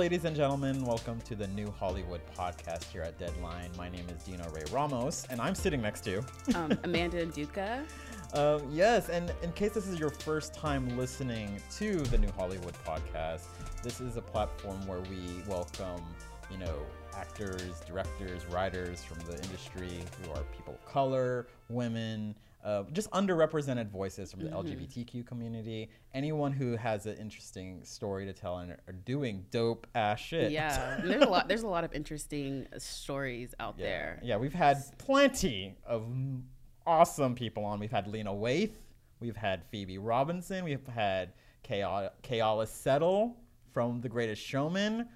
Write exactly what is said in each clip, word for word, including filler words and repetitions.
ladies and gentlemen. Welcome to the New Hollywood podcast here at Deadline. My name is Dino Ray Ramos, and I'm sitting next to um, Amanda N'Duka. Uh, yes, and in case this is your first time listening to the New Hollywood podcast, this is a platform where we welcome, you know, actors, directors, writers from the industry who are people of color, women, uh, just underrepresented voices from the mm-hmm. L G B T Q community, anyone who has an interesting story to tell and are doing dope ass shit. Yeah, there's a lot. There's a lot of interesting stories out yeah. there. Yeah, we've had plenty of awesome people on. We've had Lena Waithe, we've had Phoebe Robinson, we've had Keala, Keala Settle from The Greatest Showman.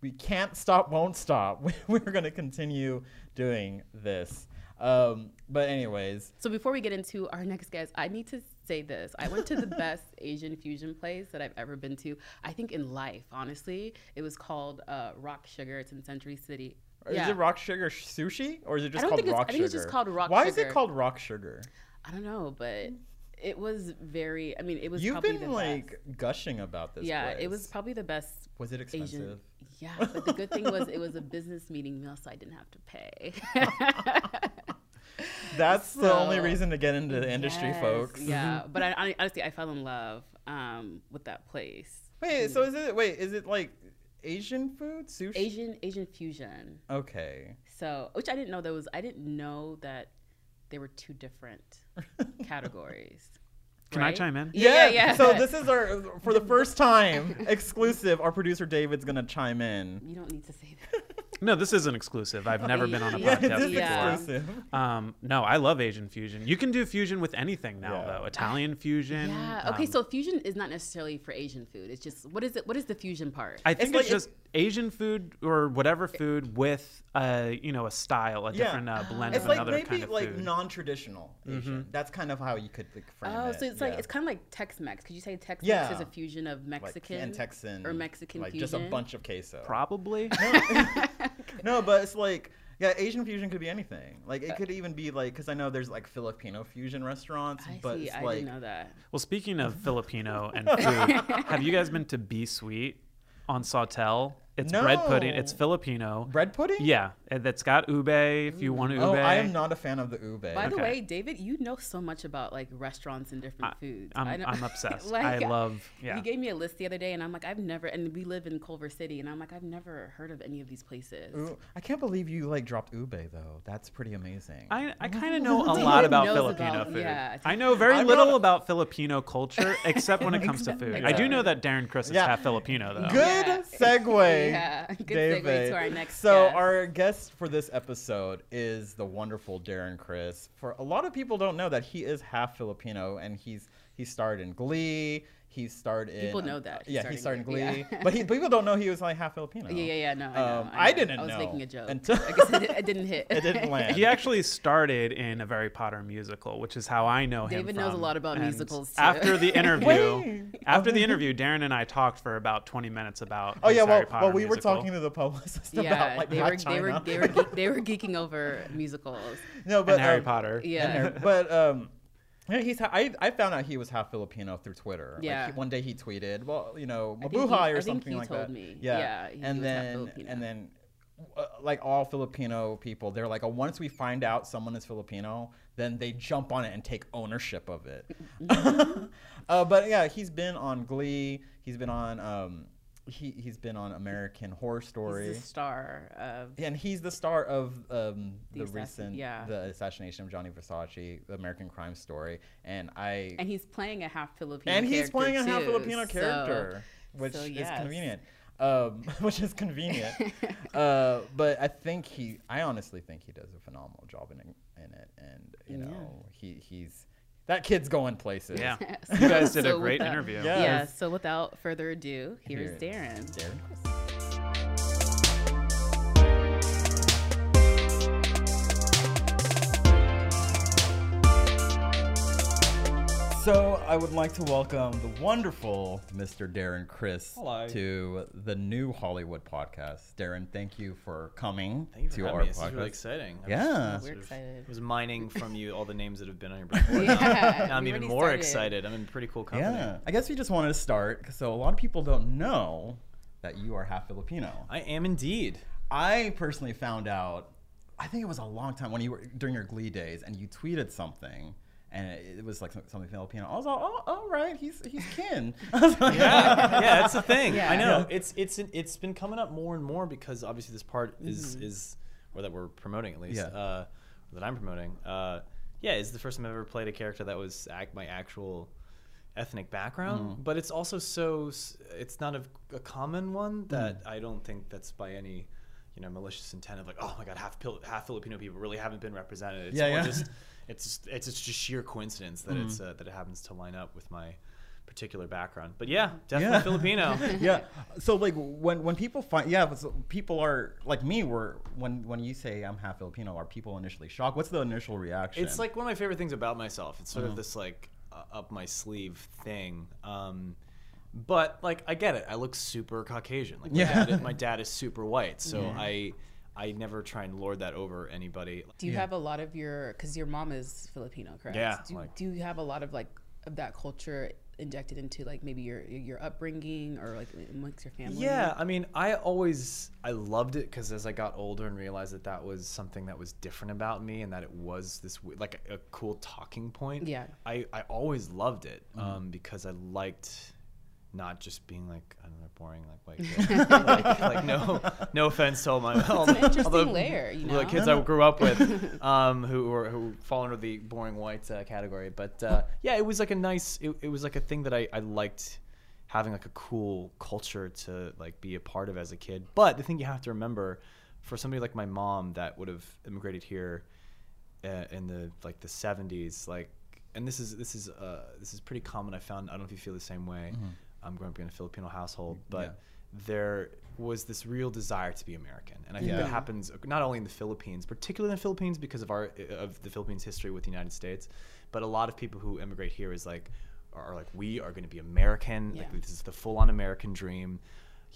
We can't stop, won't stop. We're going to continue doing this. Um, but anyways. So before we get into our next guest, I need to say this. I went to the best Asian fusion place that I've ever been to, I think in life, honestly. It was called uh, Rock Sugar. It's in Century City. Yeah. Is it Rock Sugar Sushi? Or is it just called Rock Sugar? I think it's just called Rock Sugar. Why is it called Rock Sugar? I don't know, but... It was very, I mean, it was You've probably the been like best. gushing about this Yeah, place. It was probably the best. Was it expensive? Asian, yeah, but the good thing was it was a business meeting meal, so I didn't have to pay. That's so, the only reason to get into the industry, yes, folks. Yeah, but I, I, honestly, I fell in love um, with that place. Wait, and so is it, wait, is it like Asian food? Sushi? Asian, Asian fusion. Okay. So, which I didn't know there was, I didn't know that they were two different categories. Can right? I chime in? Yeah, yeah, yeah. So this is our, for the first time, exclusive. Our producer David's going to chime in. You don't need to say that. No, this isn't exclusive. I've never yeah. been on a podcast yeah, it is before. Exclusive. Um, no, I love Asian fusion. You can do fusion with anything now, yeah. though. Italian fusion. Yeah. Okay, um, so fusion is not necessarily for Asian food. It's just what is it? What is the fusion part? I think it's, it's like, just it's, Asian food or whatever food with a you know a style, a yeah. different uh, blend it's of like another maybe kind of like food. Non-traditional Asian. Mm-hmm. That's kind of how you could like, frame oh, it. Oh, so it's yeah. like it's kind of like Tex-Mex. Could you say Tex-Mex yeah. is a fusion of Mexican like, and Texan or Mexican like, fusion? Just a bunch of queso. Probably. No, but it's like, yeah, Asian fusion could be anything. Like, it could even be like, because I know there's like Filipino fusion restaurants, I but see, it's I like. I didn't know that. Well, speaking of Filipino and food, have you guys been to B Suite on Sawtelle? It's no. bread pudding. It's Filipino. Bread pudding? Yeah. That's got ube if you want ube. Oh, I am not a fan of the ube. By okay. the way, David, you know so much about like restaurants and different I, foods. I'm, I I'm obsessed. Like, I love, yeah. You gave me a list the other day and I'm like, I've never, and we live in Culver City and I'm like, I've never heard of any of these places. Ooh, I can't believe you like dropped ube though. That's pretty amazing. I, I kind of know a lot about Filipino about, food. Yeah, I know very I'm little not... about Filipino culture except when it comes to food. Exactly. I do know that Darren Criss is yeah. half Filipino though. Good yeah. segue. Yeah, good David. segue to our next So guest. Our guest for this episode is the wonderful Darren Criss. For a lot of people don't know that he is half Filipino, and he's he starred in Glee. He starred in people know that. He yeah, he starred in Glee, Glee. Yeah. But he, people don't know he was like half Filipino. Yeah, yeah, yeah. No, I, know, um, I, know. I didn't know. I was know making a joke. Until I guess it, it didn't hit. It didn't land. He actually started in a Harry Potter musical, which is how I know David him. David knows a lot about and musicals too. After the interview, after the interview, Darren and I talked for about twenty minutes about. Oh his yeah, well, Harry Potter well, we were musical. Talking to the publicist yeah, about like they were, they were they were geek, they were geeking over musicals. No, but and Harry um, Potter. Yeah, but. um Yeah, he's. I I found out he was half Filipino through Twitter. Yeah. Like he, one day he tweeted, well, you know, mabuhay or I something think he like told that. Me. Yeah. yeah and, then, and then, uh, like all Filipino people, they're like, oh, once we find out someone is Filipino, then they jump on it and take ownership of it. uh, but yeah, he's been on Glee. He's been on. Um, He he's been on American Horror Story. He's the star of and he's the star of um, the, the recent yeah. the assassination of Gianni Versace, the American Crime Story, and I and he's playing a half Filipino and he's playing a too, half Filipino character, so, which, so yes. is convenient, um, which is convenient, which is convenient. But I think he, I honestly think he does a phenomenal job in in it, and you yeah. know he he's. That kid's going places. Yeah. So, you guys did so a great without, interview. Yes. Yeah. So without further ado, here's Here Darren. Darren Criss. So I would like to welcome the wonderful Mister Darren Criss Hello. to the New Hollywood podcast. Darren, thank you for coming thank you for to our me. podcast. This is really exciting. I yeah. Was, We're sort of, excited. I was mining from you all the names that have been on your before. yeah, now, now I'm even more started. excited. I'm in pretty cool company. Yeah. I guess we just wanted to start. So a lot of people don't know that you are half Filipino. I am indeed. I personally found out, I think it was a long time when you were during your Glee days, and you tweeted something, and it, it was like something Filipino. I was like, oh, all right, he's he's kin. Like, yeah, yeah, that's the thing. Yeah. I know yeah. it's it's it's been coming up more and more because obviously this part is mm. is or that we're promoting at least yeah. uh, that I'm promoting. Uh, yeah, it's the first time I've ever played a character that was act my actual ethnic background, mm. but it's also so it's not a, a common one that mm. I don't think that's by any. You know, malicious intent of like, oh my God, half half Filipino people really haven't been represented. It's yeah, more yeah. just, it's just, it's just sheer coincidence that mm. it's uh, that it happens to line up with my particular background. But yeah, definitely yeah. Filipino. yeah. So like when when people find yeah, but so people are like me. Were when when you say I'm half Filipino, are people initially shocked? What's the initial reaction? It's like one of my favorite things about myself. It's sort mm. of this like uh, up my sleeve thing. Um, But like I get it, I look super Caucasian. Like my, yeah. dad, my dad is super white, so yeah. I I never try and lord that over anybody. Do you yeah. have a lot of your, because your mom is Filipino, correct? Yeah. Do, like, do you have a lot of like of that culture injected into like maybe your your upbringing or like amongst your family? Yeah, I mean, I always I loved it because as I got older and realized that that was something that was different about me and that it was this like a, a cool talking point. Yeah. I I always loved it mm-hmm. um, because I liked. Not just being like I don't know, boring like white. like, like no, no offense to all my all, it's an interesting all the, layer, you know? The kids I grew up with, um, who were, who fall under the boring white uh, category. But uh, yeah, it was like a nice. It, it was like a thing that I, I liked having like a cool culture to like be a part of as a kid. But the thing you have to remember, for somebody like my mom that would have immigrated here, uh, in the like the seventies, like, and this is this is uh, this is pretty common. I found I don't know if you feel the same way. Mm-hmm. I'm growing up in a Filipino household, but yeah. there was this real desire to be American. And I think yeah. that happens not only in the Philippines, particularly in the Philippines because of our of the Philippines history with the United States, but a lot of people who immigrate here is like, are like, we are gonna be American. Yeah. Like this is the full on American dream.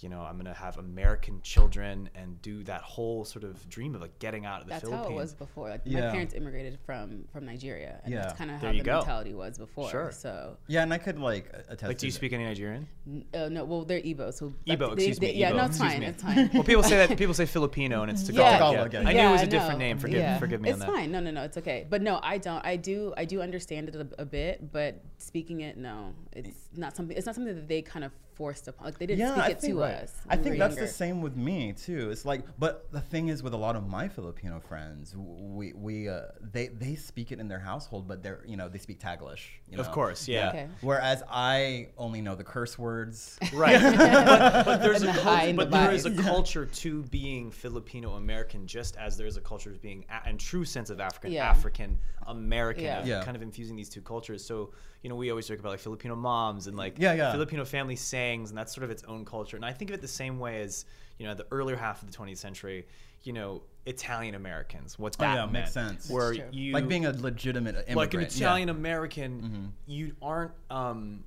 You know, I'm gonna have American children and do that whole sort of dream of like getting out of the that's Philippines. That's how it was before. Like yeah. my parents immigrated from from Nigeria, and yeah. that's kind of how the go. mentality was before. Sure. So yeah, and I could like attest. Like, do you speak any Nigerian? Uh, no, well they're Igbo, so Igbo. Like, excuse they, me. They, yeah, Igbo. no, it's fine. It's fine. Well, people say that people say Filipino, and it's Tagalog. Yeah. Yeah. Yeah. I knew it was a different no, name. Forgive, yeah. forgive me. It's on that. fine. No, no, no. It's okay. But no, I don't. I do. I do understand it a, a bit, but speaking it, no, it's not something. It's not something that they kind of forced upon. Like they didn't yeah, speak I it to. Right. Us I think that's younger. the same with me too. It's like, but the thing is, with a lot of my Filipino friends, we we uh, they they speak it in their household, but they're you know they speak Taglish. You know? Of course, yeah. Okay. Whereas I only know the curse words. Right. but, but there's and a the culture, but the there is a yeah. culture to being Filipino American, just as there is a culture to being a and true sense of African yeah. African American, yeah. Of yeah. kind of infusing these two cultures. So you know we always talk about like Filipino moms and like yeah, yeah. Filipino family sayings, and that's sort of its own culture. And I think of it the same way as, you know, the earlier half of the twentieth century, you know, Italian Americans, what that oh, yeah, meant. Makes sense. Where you, like being a legitimate immigrant. Like an Italian yeah. American, mm-hmm. you aren't um,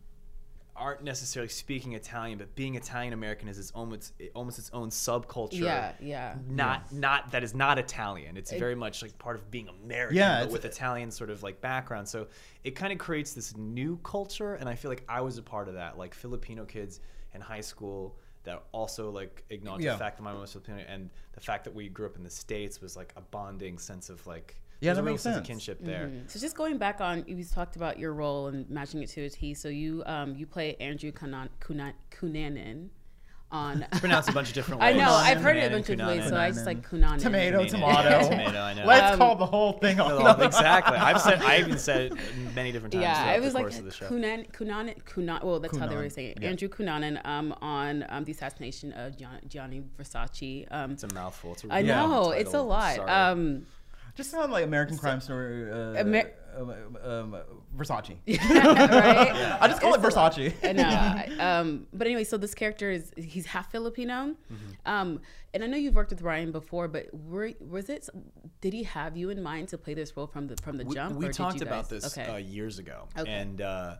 aren't necessarily speaking Italian, but being Italian American is its almost almost its own subculture. Yeah, yeah. Not yeah. not that is not Italian. It's it, very much like part of being American, yeah, but with Italian sort of like background. So it kind of creates this new culture, and I feel like I was a part of that. Like Filipino kids in high school that also like acknowledged yeah. the fact that my mom was Filipino and the fact that we grew up in the States was like a bonding sense of like yeah, that a real makes sense. sense of kinship there. Mm-hmm. So just going back on, you talked about your role and matching it to a T. So you um, you play Andrew Cunanan. Cunan Cunanan. On it's pronounced a bunch of different ways. I know, Cunanan, I've heard it a bunch of ways, so I just like Cunanan. Tomato, tomato. tomato I know. Let's um, call the whole thing off. Exactly. I've said, I even said it many different times. Yeah, it was the like Cunanan, Cunanan, Cunanan. Well, that's Cunanan. How they were saying it. Yeah. Andrew Cunanan um, on um, The Assassination of Gian, Gianni Versace. Um, it's a mouthful. It's a I know, title. It's a lot. Um, just sound like American Crime Story. Uh, Amer Um, um, Versace. Yeah, right? Yeah. I just call it's it Versace. I know. Um, but anyway, so this character is, he's half Filipino. Mm-hmm. um, and I know you've worked with Ryan before, but were, was it, did he have you in mind to play this role from the, from the we, jump? We talked about this okay. uh, years ago. Okay. And uh,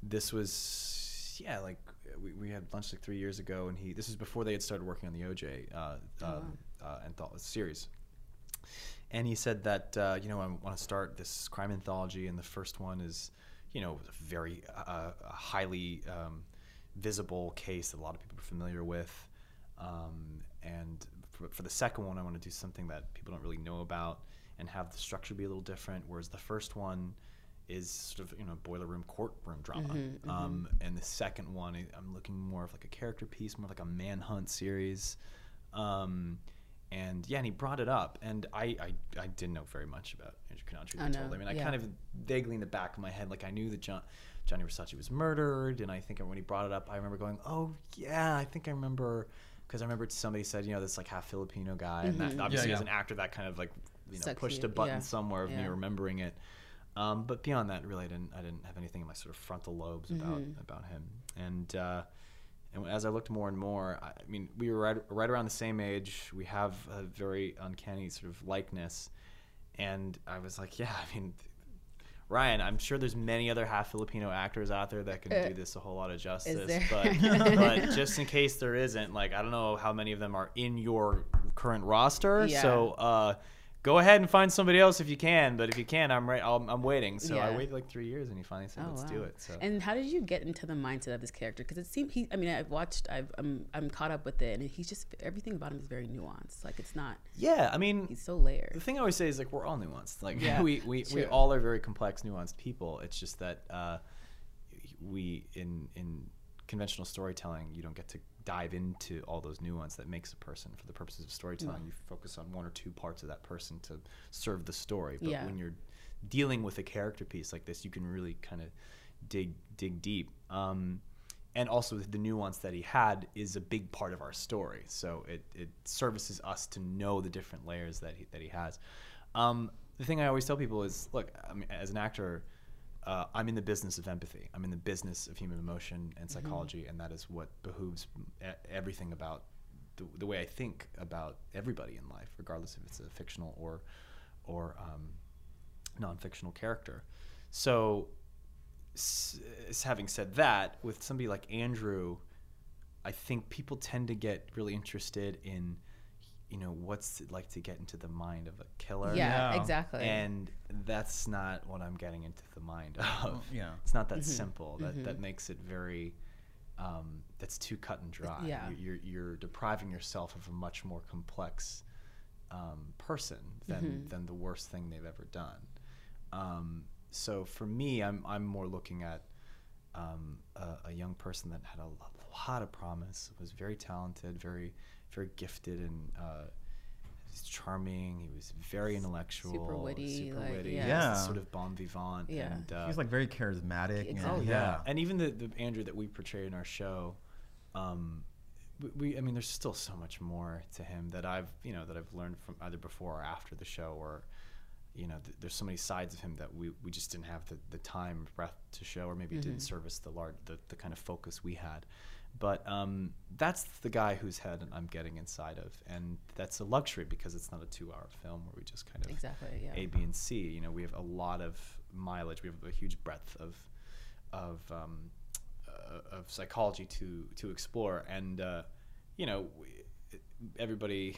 this was, yeah, like we, we had lunch like three years ago and he, this was before they had started working on the O J uh, um, oh, wow. uh, anthology series. And he said that, uh, you know, I want to start this crime anthology, and the first one is, you know, a very uh, a highly um, visible case that a lot of people are familiar with. Um, and for, for the second one, I want to do something that people don't really know about and have the structure be a little different, whereas the first one is sort of, you know, boiler room, courtroom drama. Mm-hmm, um, mm-hmm. And the second one, I'm looking more of like a character piece, more like a manhunt series. Um, and yeah, and he brought it up, and I, I, I didn't know very much about Andrew Cunanan. I know. Told. I mean, I yeah. kind of vaguely in the back of my head, like I knew that John, Gianni Versace was murdered, and I think when he brought it up, I remember going, oh yeah, I think I remember, because I remember somebody said, you know, this like half Filipino guy, mm-hmm. and that obviously yeah, yeah. as an actor, that kind of like, you know, Sucks pushed you. a button yeah. somewhere of yeah. me remembering it. Um, but beyond that, really, I didn't, I didn't have anything in my sort of frontal lobes mm-hmm. about about him. And uh, and as I looked more and more, I mean, we were right, right around the same age. We have a very uncanny sort of likeness. And I was like, yeah, I mean, Ryan, I'm sure there's many other half Filipino actors out there that can uh, do this a whole lot of justice. But, but just in case there isn't, like, I don't know how many of them are in your current roster. Yeah. So, uh go ahead and find somebody else if you can, but if you can't, I'm right. I'll, I'm waiting. So yeah. I waited like three years, and he finally said, oh, "Let's wow. do it." So. And how did you get into the mindset of this character? Because it seemed he. I mean, I've watched. I've, I'm. I'm caught up with it, and he's just everything about him is very nuanced. Like it's not. Yeah, I mean, he's so layered. The thing I always say is like we're all nuanced. Like yeah, we we, we all are very complex, nuanced people. It's just that uh, we in in conventional storytelling, you don't get to dive into all those nuance that makes a person. For the purposes of storytelling, mm-hmm. you focus on one or two parts of that person to serve the story. But yeah. when you're dealing with a character piece like this, you can really kind of dig dig deep. Um, and also the nuance that he had is a big part of our story. So it, it services us to know the different layers that he, that he has. Um, the thing I always tell people is, look, I mean, as an actor, Uh, I'm in the business of empathy. I'm in the business of human emotion and psychology, mm-hmm. and that is what behooves everything about the, the way I think about everybody in life, regardless if it's a fictional or or um, non-fictional character. So, s- having said that, with somebody like Andrew, I think people tend to get really interested in, you know, what's it like to get into the mind of a killer? Yeah, no. exactly. And that's not what I'm getting into the mind of. Yeah. It's not that mm-hmm. simple. That mm-hmm. that makes it very, um, that's too cut and dry. Yeah. You're, you're depriving yourself of a much more complex um, person than, mm-hmm. than the worst thing they've ever done. Um, so for me, I'm, I'm more looking at um, a, a young person that had a lot of promise, was very talented, very, very gifted, and uh, he was charming. He was very intellectual, super witty, super like, witty. Yeah. yeah, sort of bon vivant. Yeah, and, uh, he was like very charismatic. Exactly. And, oh yeah. yeah, and even the, the Andrew that we portrayed in our show, um, we, we I mean, there's still so much more to him that I've you know that I've learned from either before or after the show, or you know, th- there's so many sides of him that we, we just didn't have the, the time or breath to show, or maybe mm-hmm. didn't service the large the, the kind of focus we had. But um, that's the guy whose head I'm getting inside of, and that's a luxury because it's not a two-hour film where we just kind of exactly, yeah. A, B, and C. You know, we have a lot of mileage. We have a huge breadth of of um, uh, of psychology to to explore, and uh, you know, we, everybody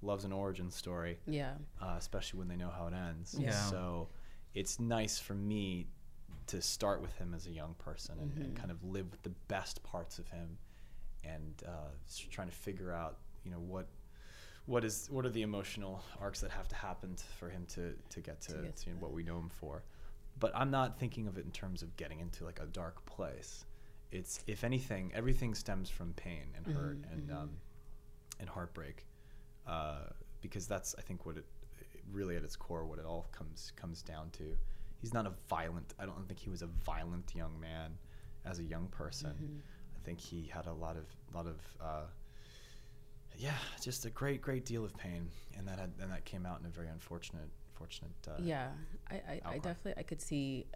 loves an origin story, yeah. Uh, especially when they know how it ends. Yeah. So it's nice for me to start with him as a young person and, mm-hmm. and kind of live with the best parts of him, and uh, trying to figure out, you know, what what is what are the emotional arcs that have to happen to, for him to to get to, to, get to, to what we know him for. But I'm not thinking of it in terms of getting into like a dark place. It's, if anything, everything stems from pain and hurt mm-hmm. and um, and heartbreak, uh, because that's, I think, what it really at its core, what it all comes comes down to. He's not a violent, I don't think he was a violent young man as a young person. Mm-hmm. I think he had a lot of, lot of, uh, yeah, just a great, great deal of pain. And that had, and that came out in a very unfortunate, fortunate. Uh, yeah, I, I, I definitely, I could see,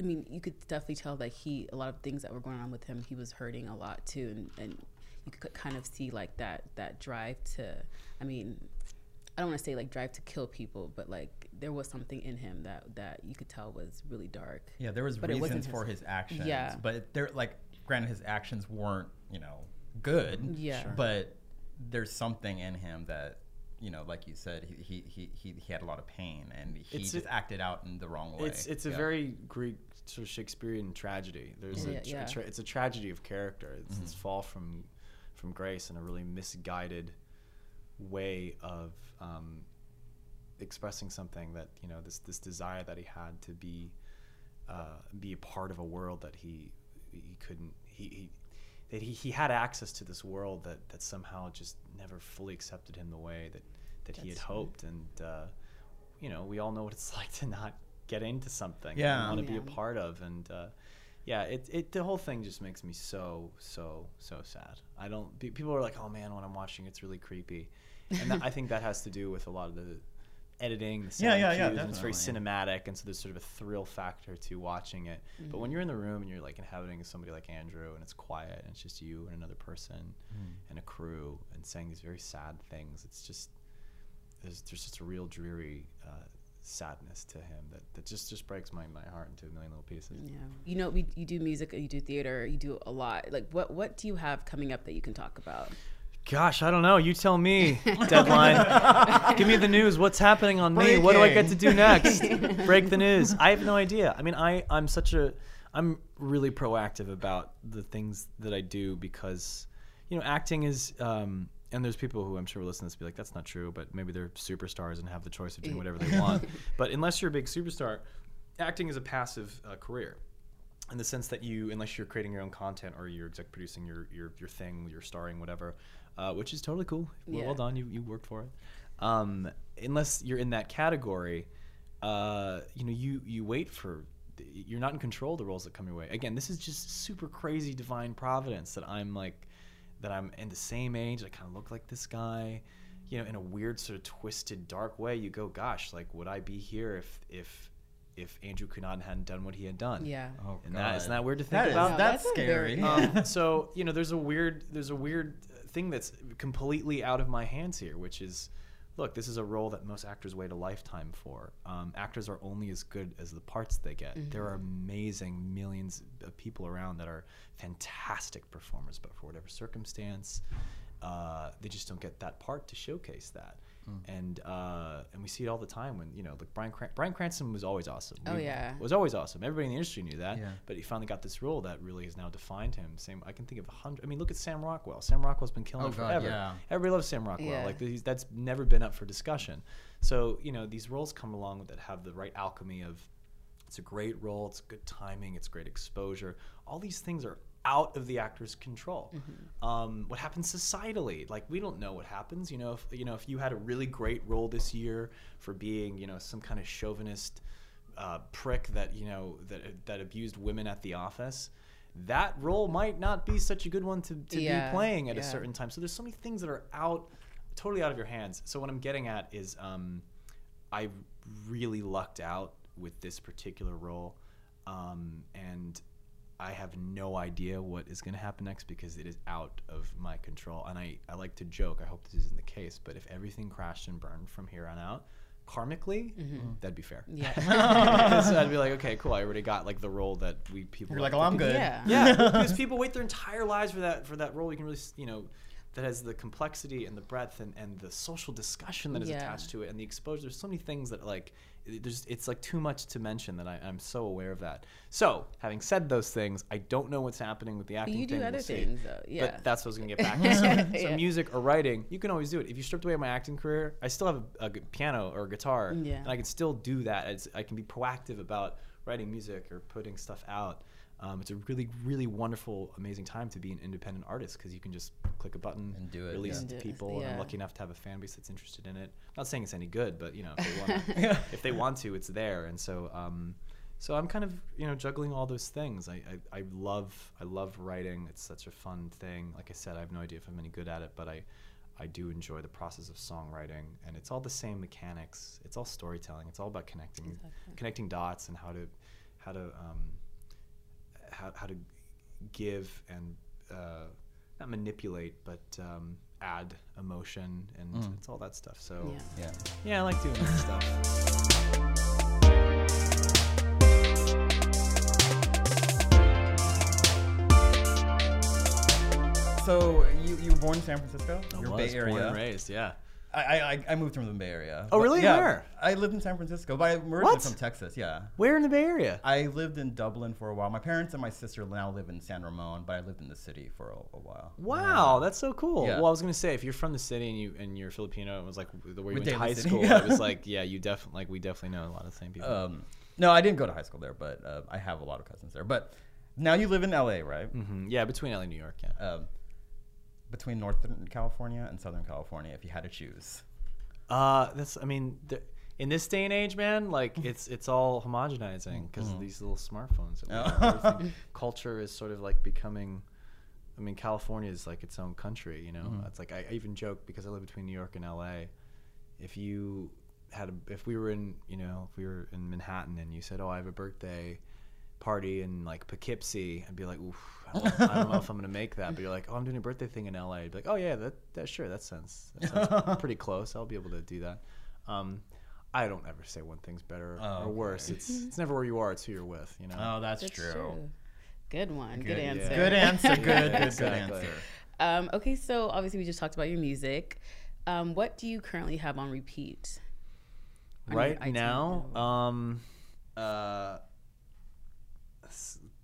I mean, you could definitely tell that he, a lot of things that were going on with him, he was hurting a lot too. And, and you could kind of see like that, that drive to, I mean, I don't want to say like drive to kill people, but like there was something in him that that you could tell was really dark. Yeah, there was but reasons his, for his actions. Yeah, but there, like, granted, his actions weren't, you know, good. Yeah, sure. But there's something in him that, you know, like you said, he he he, he had a lot of pain, and he it's just a, acted out in the wrong way. It's it's yeah. a very Greek sort of Shakespearean tragedy. There's yeah, a tra- yeah. tra- it's a tragedy of character. It's mm-hmm. his fall from. from Grace and a really misguided way of um, expressing something that, you know, this this desire that he had to be uh, be a part of a world that he he couldn't he, he that he, he had access to this world that that somehow just never fully accepted him the way that that That's he had hoped. And uh, you know, we all know what it's like to not get into something yeah. that you want to yeah. be a part of. And uh, yeah, it it the whole thing just makes me so so so sad. I don't people are like, oh man, when I'm watching it's really creepy, and that, I think that has to do with a lot of the editing, the sound yeah, yeah, cues, yeah, and it's very cinematic, and so there's sort of a thrill factor to watching it. Mm-hmm. But when you're in the room and you're like inhabiting somebody like Andrew, and it's quiet, and it's just you and another person mm. and a crew, and saying these very sad things, it's just there's there's just a real dreary uh, sadness to him that, that just just breaks my, my heart into a million little pieces. Yeah, you know, we you do music, you do theater, you do a lot. Like, what what do you have coming up that you can talk about? Gosh, I don't know. You tell me, Deadline. Give me the news. What's happening on Breaking. Me? What do I get to do next? Break the news. I have no idea. I mean, I, I'm such a, I'm really proactive about the things that I do because, you know, acting is, um, and there's people who I'm sure will listen to this and be like, that's not true, but maybe they're superstars and have the choice of doing whatever they want. But unless you're a big superstar, acting is a passive uh, career. In the sense that you, unless you're creating your own content or you're exec producing your, your, your thing, you're starring, whatever, uh, which is totally cool. Well, yeah. well done, you, you worked for it. Um, unless you're in that category, uh, you know, you, you wait for, you're not in control of the roles that come your way. Again, this is just super crazy divine providence that I'm like, that I'm in the same age, I kind of look like this guy, you know, in a weird sort of twisted, dark way. You go, gosh, like, would I be here if, if, if Andrew Cunanan hadn't done what he had done. Yeah. Oh, and that, isn't that weird to think that is, about? No, that's, that's scary. Um, so, you know, there's a weird, there's a weird thing that's completely out of my hands here, which is, look, this is a role that most actors wait a lifetime for. Um, actors are only as good as the parts they get. Mm-hmm. There are amazing millions of people around that are fantastic performers, but for whatever circumstance, uh, they just don't get that part to showcase that. And uh, and we see it all the time when, you know, like Brian, Cran Brian Cranston was always awesome. We, oh, yeah. was always awesome. Everybody in the industry knew that. Yeah. But he finally got this role that really has now defined him. Same, I can think of a hundred. I mean, look at Sam Rockwell. Sam Rockwell's been killing oh, it forever. God, yeah. Everybody loves Sam Rockwell. Yeah. Like he's, that's never been up for discussion. So, you know, these roles come along that have the right alchemy of it's a great role, it's good timing, it's great exposure. All these things are out of the actor's control. Mm-hmm. Um, what happens societally? Like, we don't know what happens. You know, if you know if you had a really great role this year for being, you know, some kind of chauvinist uh, prick that you know that that abused women at the office, that role might not be such a good one to, to yeah. be playing at yeah. a certain time. So there's so many things that are out, totally out of your hands. So what I'm getting at is, um, I really lucked out with this particular role, um, and. I have no idea what is going to happen next because it is out of my control. And I, I like to joke, I hope this isn't the case, but if everything crashed and burned from here on out, karmically, mm-hmm. that'd be fair. Yeah. So I'd be like, okay, cool. I already got like the role that we people- You're like, oh, I'm good. Yeah. yeah, because people wait their entire lives for that for that role. You can really, you know, that has the complexity and the breadth and, and the social discussion that is yeah. attached to it and the exposure. There's so many things that like, there's, it's like too much to mention that I, I'm so aware of that. So having said those things, I don't know what's happening with the acting thing. You do thing, other we'll things see. Though, yeah. But that's what I was gonna get back to. So, yeah. so music or writing, you can always do it. If you stripped away my acting career, I still have a, a piano or a guitar yeah. and I can still do that. It's, I can be proactive about writing music or putting stuff out. Um, it's a really, really wonderful, amazing time to be an independent artist because you can just click a button and do it, release yeah. it to people. Yeah. And I'm lucky enough to have a fan base that's interested in it. I'm not saying it's any good, but you know, if they want to, if they want to, it's there. And so, um, so I'm kind of you know juggling all those things. I, I, I love, I love writing. It's such a fun thing. Like I said, I have no idea if I'm any good at it, but I, I do enjoy the process of songwriting. And it's all the same mechanics. It's all storytelling. It's all about connecting, exactly. connecting dots and how to, how to. Um, How, how to give and uh, not manipulate, but um, add emotion, and mm. it's all that stuff. So yeah, yeah, yeah I like doing that stuff. So you you were born in San Francisco? I Your was Bay Area. Born and raised, yeah. I, I I moved from the Bay Area. Oh, really? Yeah, where? I lived in San Francisco, but I'm originally from Texas, yeah. Where in the Bay Area? I lived in Dublin for a while. My parents and my sister now live in San Ramon, but I lived in the city for a, a while. Wow, yeah. That's so cool. Yeah. Well, I was going to say, if you're from the city and, you, and you're Filipino, it was like the way you went to high school, it was like, yeah, you definitely like we definitely know a lot of the same people. Um, no, I didn't go to high school there, but uh, I have a lot of cousins there. But now you live in L A, right? Mm-hmm. Yeah, between L A and New York, yeah. Um, Between Northern California and Southern California, if you had to choose, uh, that's I mean, th in this day and age, man, like it's it's all homogenizing because mm-hmm. of these little smartphones. That we have. Everything, culture is sort of like becoming. I mean, California is like its own country, you know. Mm-hmm. It's like I, I even joke because I live between New York and L A. If you had, a, if we were in, you know, if we were in Manhattan and you said, "Oh, I have a birthday party in like Poughkeepsie," I'd be like, "Oof." I don't, I don't know if I'm gonna make that, but you're like, oh, I'm doing a birthday thing in L A. I'd be like, oh yeah, that, that sure, that sounds, that sounds pretty close. I'll be able to do that. Um, I don't ever say one thing's better oh, or worse. Okay. It's it's never where you are; it's who you're with. You know. Oh, that's, that's true. true. Good one. Good, good answer. Yeah. Good answer. Good, good, good, exactly. good answer. Um, okay, so obviously we just talked about your music. Um, what do you currently have on repeat? On right now, um, uh.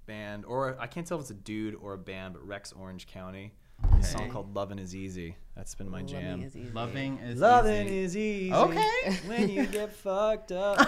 band, or I can't tell if it's a dude or a band, but Rex Orange County. Okay. A song called Loving Is Easy. That's been my jam. Loving is easy. Loving is, Loving easy. is easy. Okay. When you get fucked up.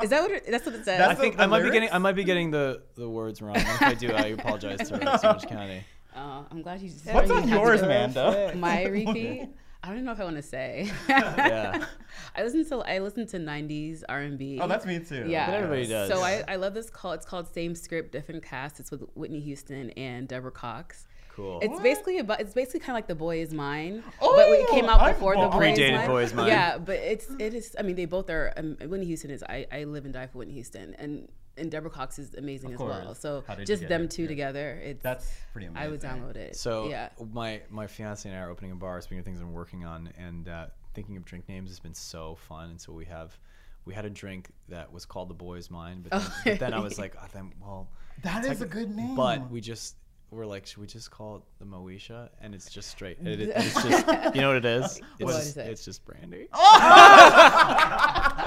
Is that what it, that's what it says? That's I think the, the I might lyrics? be getting I might be getting the, the words wrong. If I do, I apologize to Rex Orange County. Uh, I'm glad you just said What's on yours, Amanda? My repeat? I don't know if I want to say. yeah. I listen to I listen to nineties R and B. Oh, that's me too. Yeah, but everybody does. So I, I love this call. It's called Same Script, Different Cast. It's with Whitney Houston and Deborah Cox. Cool. It's what? basically about. It's basically kind of like The Boy Is Mine, oh, but it came out before I'm, The Boy Is Mine. Boy Is Mine. Yeah, but it's it is. I mean, they both are. Um, Whitney Houston is. I I live and die for Whitney Houston, and and Deborah Cox is amazing as well. So just them two together, it's that's pretty amazing. I would download it. So yeah. my my fiance and I are opening a bar. Speaking of things I'm working on, and uh, thinking of drink names has been so fun. And so we have, we had a drink that was called The Boy Is Mine, but then, oh, but then I was like, oh, then, well, that is a good name. But we just. We're like, should we just call it the Moesha? And it's just straight. It, it, it's just, you know what it is? It's, what just, is it? It's just brandy. Oh!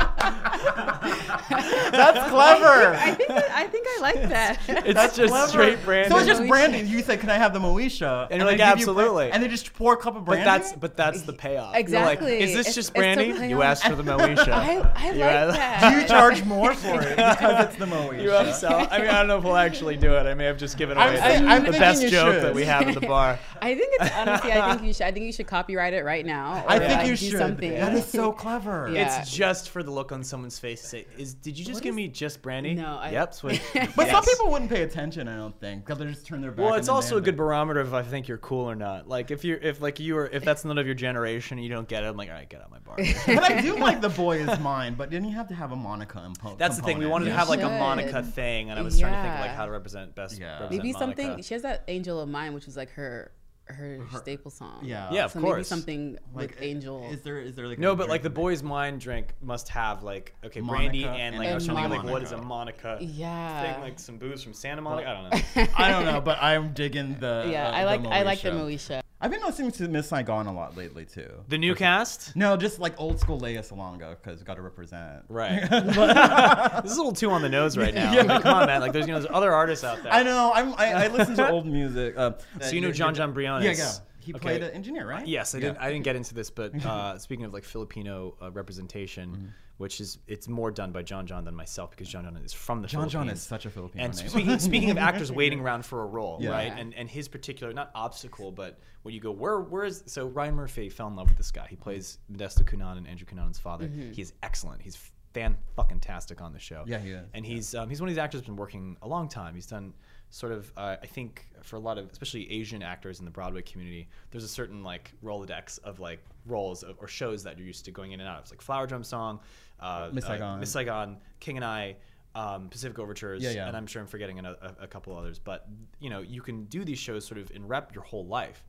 That's clever. I think, I think I think I like that. It's, it's That's just clever. straight brandy. So it's just brandy. You say, can I have the Moesha? And, and you're like, absolutely. You, and they just pour a cup of brandy. But that's but that's the payoff. Exactly. Like, is this it's, just brandy? You asked for the Moesha. I, I like asked, that. Do you charge more for it because it's the Moesha? You upsell. I mean, I don't know if we'll actually do it. I may have just given away. I, I, the best joke should. that we have at the bar. I think it's honestly. I think you should. I think you should copyright it right now. I think you should. Something. That is so clever. Yeah. It's just for the look on someone's face to say, "Is did you just what give is, me just brandy?" No. I, yep. Sweet. But yes. Some people wouldn't pay attention. I don't think because they just turn their back. Well, it's also a good barometer of if I think you're cool or not. Like if you're if like you are if that's none of your generation, and you don't get it. I'm like, all right, get out of my bar. But I do like The Boy Is Mine. But didn't you have to have a Monica imposed? That's component. the thing. We wanted you to have should. like a Monica thing, and I was yeah. trying to think of like how to represent best. Yeah. Represent Maybe Monica. something. She has that Angel of Mine, which was like her her, her staple song. Yeah, yeah, so of course. Maybe something like with Angel. Is there is there like no, but like the Boy's Mind drink must have like okay, Monica brandy and like and something Monica. like what is a Monica? Yeah, thing like some booze from Santa Monica. I don't know. I don't know, but I'm digging the yeah. Uh, I like I like the Moesha. I've been listening to Miss Saigon a lot lately too. The new cast? No, just like old school Lea Salonga because got to represent. Right. This is a little too on the nose right now. Yeah. Like, come on, man. Like there's you know there's other artists out there. I know. I'm, I I listen to old music. Uh, so you know John John Briones? Yeah, yeah. He okay. played an engineer, right? Uh, yes, I yeah. didn't. I didn't get into this, but uh, speaking of like Filipino uh, representation, mm-hmm. which is it's more done by John John than myself because John John is from the John Philippines. John John is such a Filipino. And name. Speaking, speaking of actors waiting around for a role, yeah. right? And and his particular not obstacle, but when you go where where is so Ryan Murphy fell in love with this guy. He plays Modesto Cunanan and Andrew Cunanan's father. Mm-hmm. He is excellent. He's fan-fucking-tastic on the show. Yeah, he is. And he's um, he's one of these actors who's been working a long time. He's done. Sort of, uh, I think for a lot of, especially Asian actors in the Broadway community, there's a certain like Rolodex of like roles of, or shows that you're used to going in and out. It's like Flower Drum Song, uh, Miss Saigon, uh, Miss Saigon, King and I, um, Pacific Overtures, yeah, yeah. and I'm sure I'm forgetting another, a couple others. But you know, you can do these shows sort of in rep your whole life.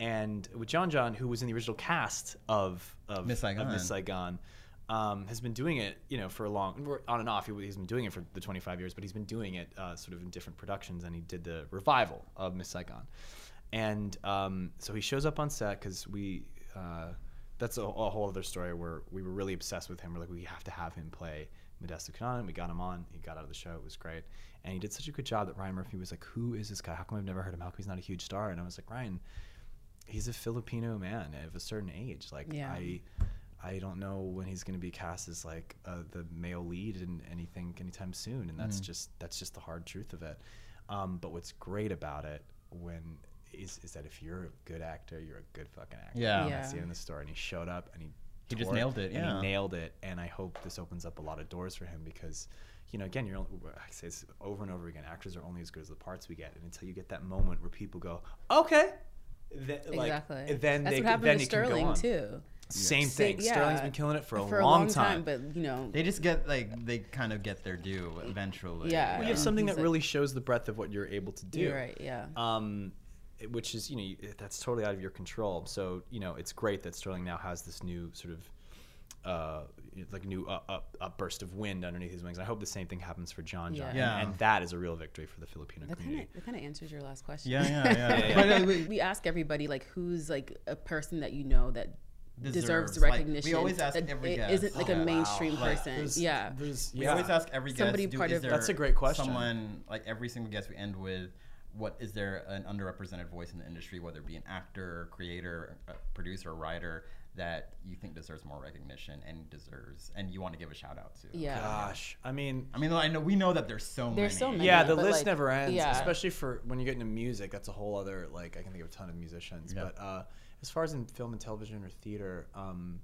And with John John, who was in the original cast of of Miss Saigon, of Miss Saigon Um, has been doing it, you know, for a long, on and off. He, he's been doing it for the twenty-five years, but he's been doing it uh, sort of in different productions. And he did the revival of Miss Saigon, and um, so he shows up on set because we, uh, that's a, a whole other story where we were really obsessed with him. We're like, we have to have him play Modesto Cunanan. We got him on. He got out of the show. It was great. And he did such a good job that Ryan Murphy was like, who is this guy? How come I've never heard him? How come he's not a huge star? And I was like, Ryan, he's a Filipino man of a certain age. Like, yeah. I I don't know when he's going to be cast as like uh, the male lead in anything anytime soon. And that's mm. just that's just the hard truth of it. Um, but what's great about it when is is that if you're a good actor, you're a good fucking actor. Yeah. And yeah. That's the end of the story. And he showed up and he He just nailed it. Yeah. And he nailed it. And I hope this opens up a lot of doors for him because, you know, again, you're, I say this over and over again, actors are only as good as the parts we get. And until you get that moment where people go, okay. Th exactly. Like, then That's they, what happened then to Sterling, too. Same yeah. thing. Yeah. Sterling's been killing it for a, for a long, long time. time. But, you know. They just get, like, they kind of get their due eventually. Yeah. Well, you have something He's that like, really shows the breadth of what you're able to do. You're right, yeah. Um, which is, you know, that's totally out of your control. So, you know, it's great that Sterling now has this new sort of, uh, like new up, up, up burst of wind underneath his wings. And I hope the same thing happens for John John. Yeah. Yeah. And, and that is a real victory for the Filipino that community. Kinda, that kind of answers your last question. Yeah, yeah, yeah. yeah, yeah. But, uh, we ask everybody, like, who's like a person that you know that deserves, deserves recognition. Like, we always ask that every guest. Isn't like oh, a mainstream wow. person. Like, there's, yeah. There's, yeah. We always ask every Somebody guest. Part do, of that's a great question. Someone, like every single guest we end with, what is there an underrepresented voice in the industry, whether it be an actor, creator, a producer, writer, that you think deserves more recognition and deserves, and you want to give a shout out to? Yeah. Gosh, I mean, I mean, I know we know that there's so there's many. There's so many. Yeah, the list like, never ends, yeah. especially for when you get into music. That's a whole other like I can think of a ton of musicians, yep. but uh, as far as in film and television or theater, um,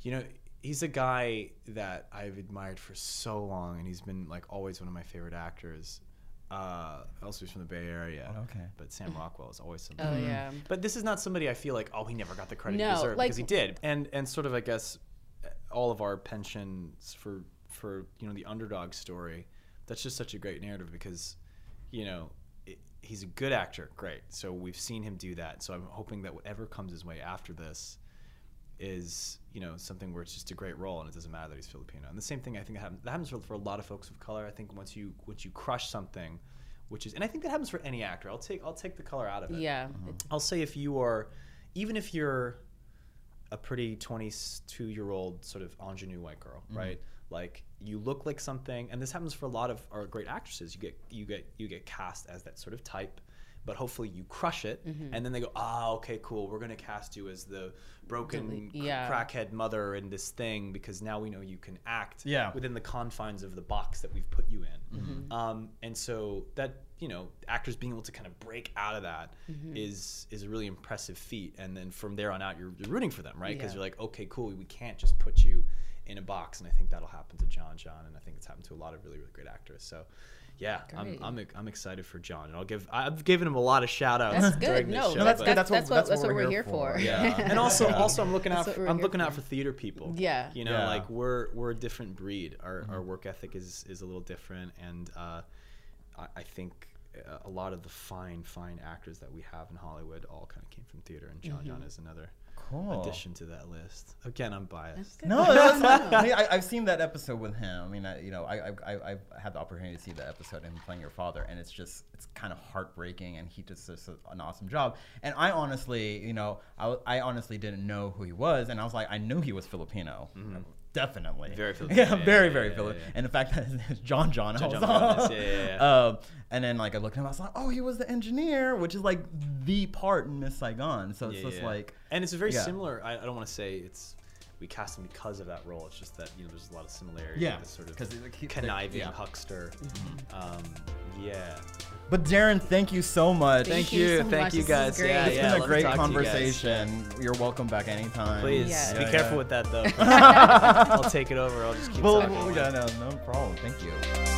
you know. He's a guy that I've admired for so long, and he's been like always one of my favorite actors. Uh, also he's from the Bay Area. Oh, okay. But Sam Rockwell is always somebody. Oh, yeah. But this is not somebody I feel like, oh, he never got the credit no, he deserved, like, because he did. And and sort of, I guess, all of our pensions for, for you know, the underdog story, that's just such a great narrative because, you know, it, he's a good actor, great. So we've seen him do that. So I'm hoping that whatever comes his way after this is, you know, something where it's just a great role and it doesn't matter that he's Filipino. And the same thing I think that happens, that happens for, for a lot of folks of color. I think once you once you crush something, which is, and I think that happens for any actor. I'll take I'll take the color out of it. Yeah. Mm-hmm. I'll say if you are, even if you're a pretty twenty-two-year-old sort of ingenue white girl, mm-hmm. right? Like you look like something, and this happens for a lot of our great actresses. You get you get you get cast as that sort of type. But hopefully you crush it, mm-hmm. and then they go, ah, okay, cool. we're gonna cast you as the broken yeah. crackhead mother in this thing because now we know you can act yeah. within the confines of the box that we've put you in. Mm-hmm. um, and so that you know, actors being able to kind of break out of that mm-hmm. is is a really impressive feat. And then from there on out, you're, you're rooting for them, right? Because yeah. you're like, okay, cool. We can't just put you in a box. And I think that'll happen to John John, and I think it's happened to a lot of really really great actors. So. Yeah, I'm, I'm I'm excited for John, and I'll give I've given him a lot of shout outs. That's good. No, show, that's good. That's, that's what that's, that's what, what we're, we're here for. for. Yeah, and also yeah. also I'm looking out for, I'm looking for. out for theater people. Yeah, you know, yeah. like we're we're a different breed. Our mm-hmm. our work ethic is is a little different, and uh, I, I think a lot of the fine fine actors that we have in Hollywood all kind of came from theater, and John mm-hmm. John is another. Cool. Addition to that list. Again, I'm biased. That's no, that's not. I mean, I, I've seen that episode with him. I mean, I, you know, I, I, I had the opportunity to see that episode and him playing your father, and it's just, it's kind of heartbreaking, and he just does an awesome job. And I honestly, you know, I, I honestly didn't know who he was, and I was like, I knew he was Filipino. Mm-hmm. Definitely. Very Filipino. Yeah, yeah, very, yeah, very yeah, Filipino. Yeah, yeah. And the fact that his name is John John. John, John John yeah, yeah, yeah. Um, and then like I looked at him, I was like, oh, he was the engineer, which is like the part in Miss Saigon. So it's yeah, just yeah. like. And it's very yeah. similar. I, I don't want to say it's we cast him because of that role. It's just that, you know, there's a lot of similarity. Yeah. This sort of like, conniving yeah. huckster. Mm-hmm. um, yeah. But Darren, thank you so much. Thank, thank you. So thank much. you guys. It's yeah, yeah, been a great conversation. You You're welcome back anytime. Please. Yeah. Yeah, be yeah. careful with that though. I'll take it over. I'll just keep well, talking. Well, yeah, no, no problem. Thank you.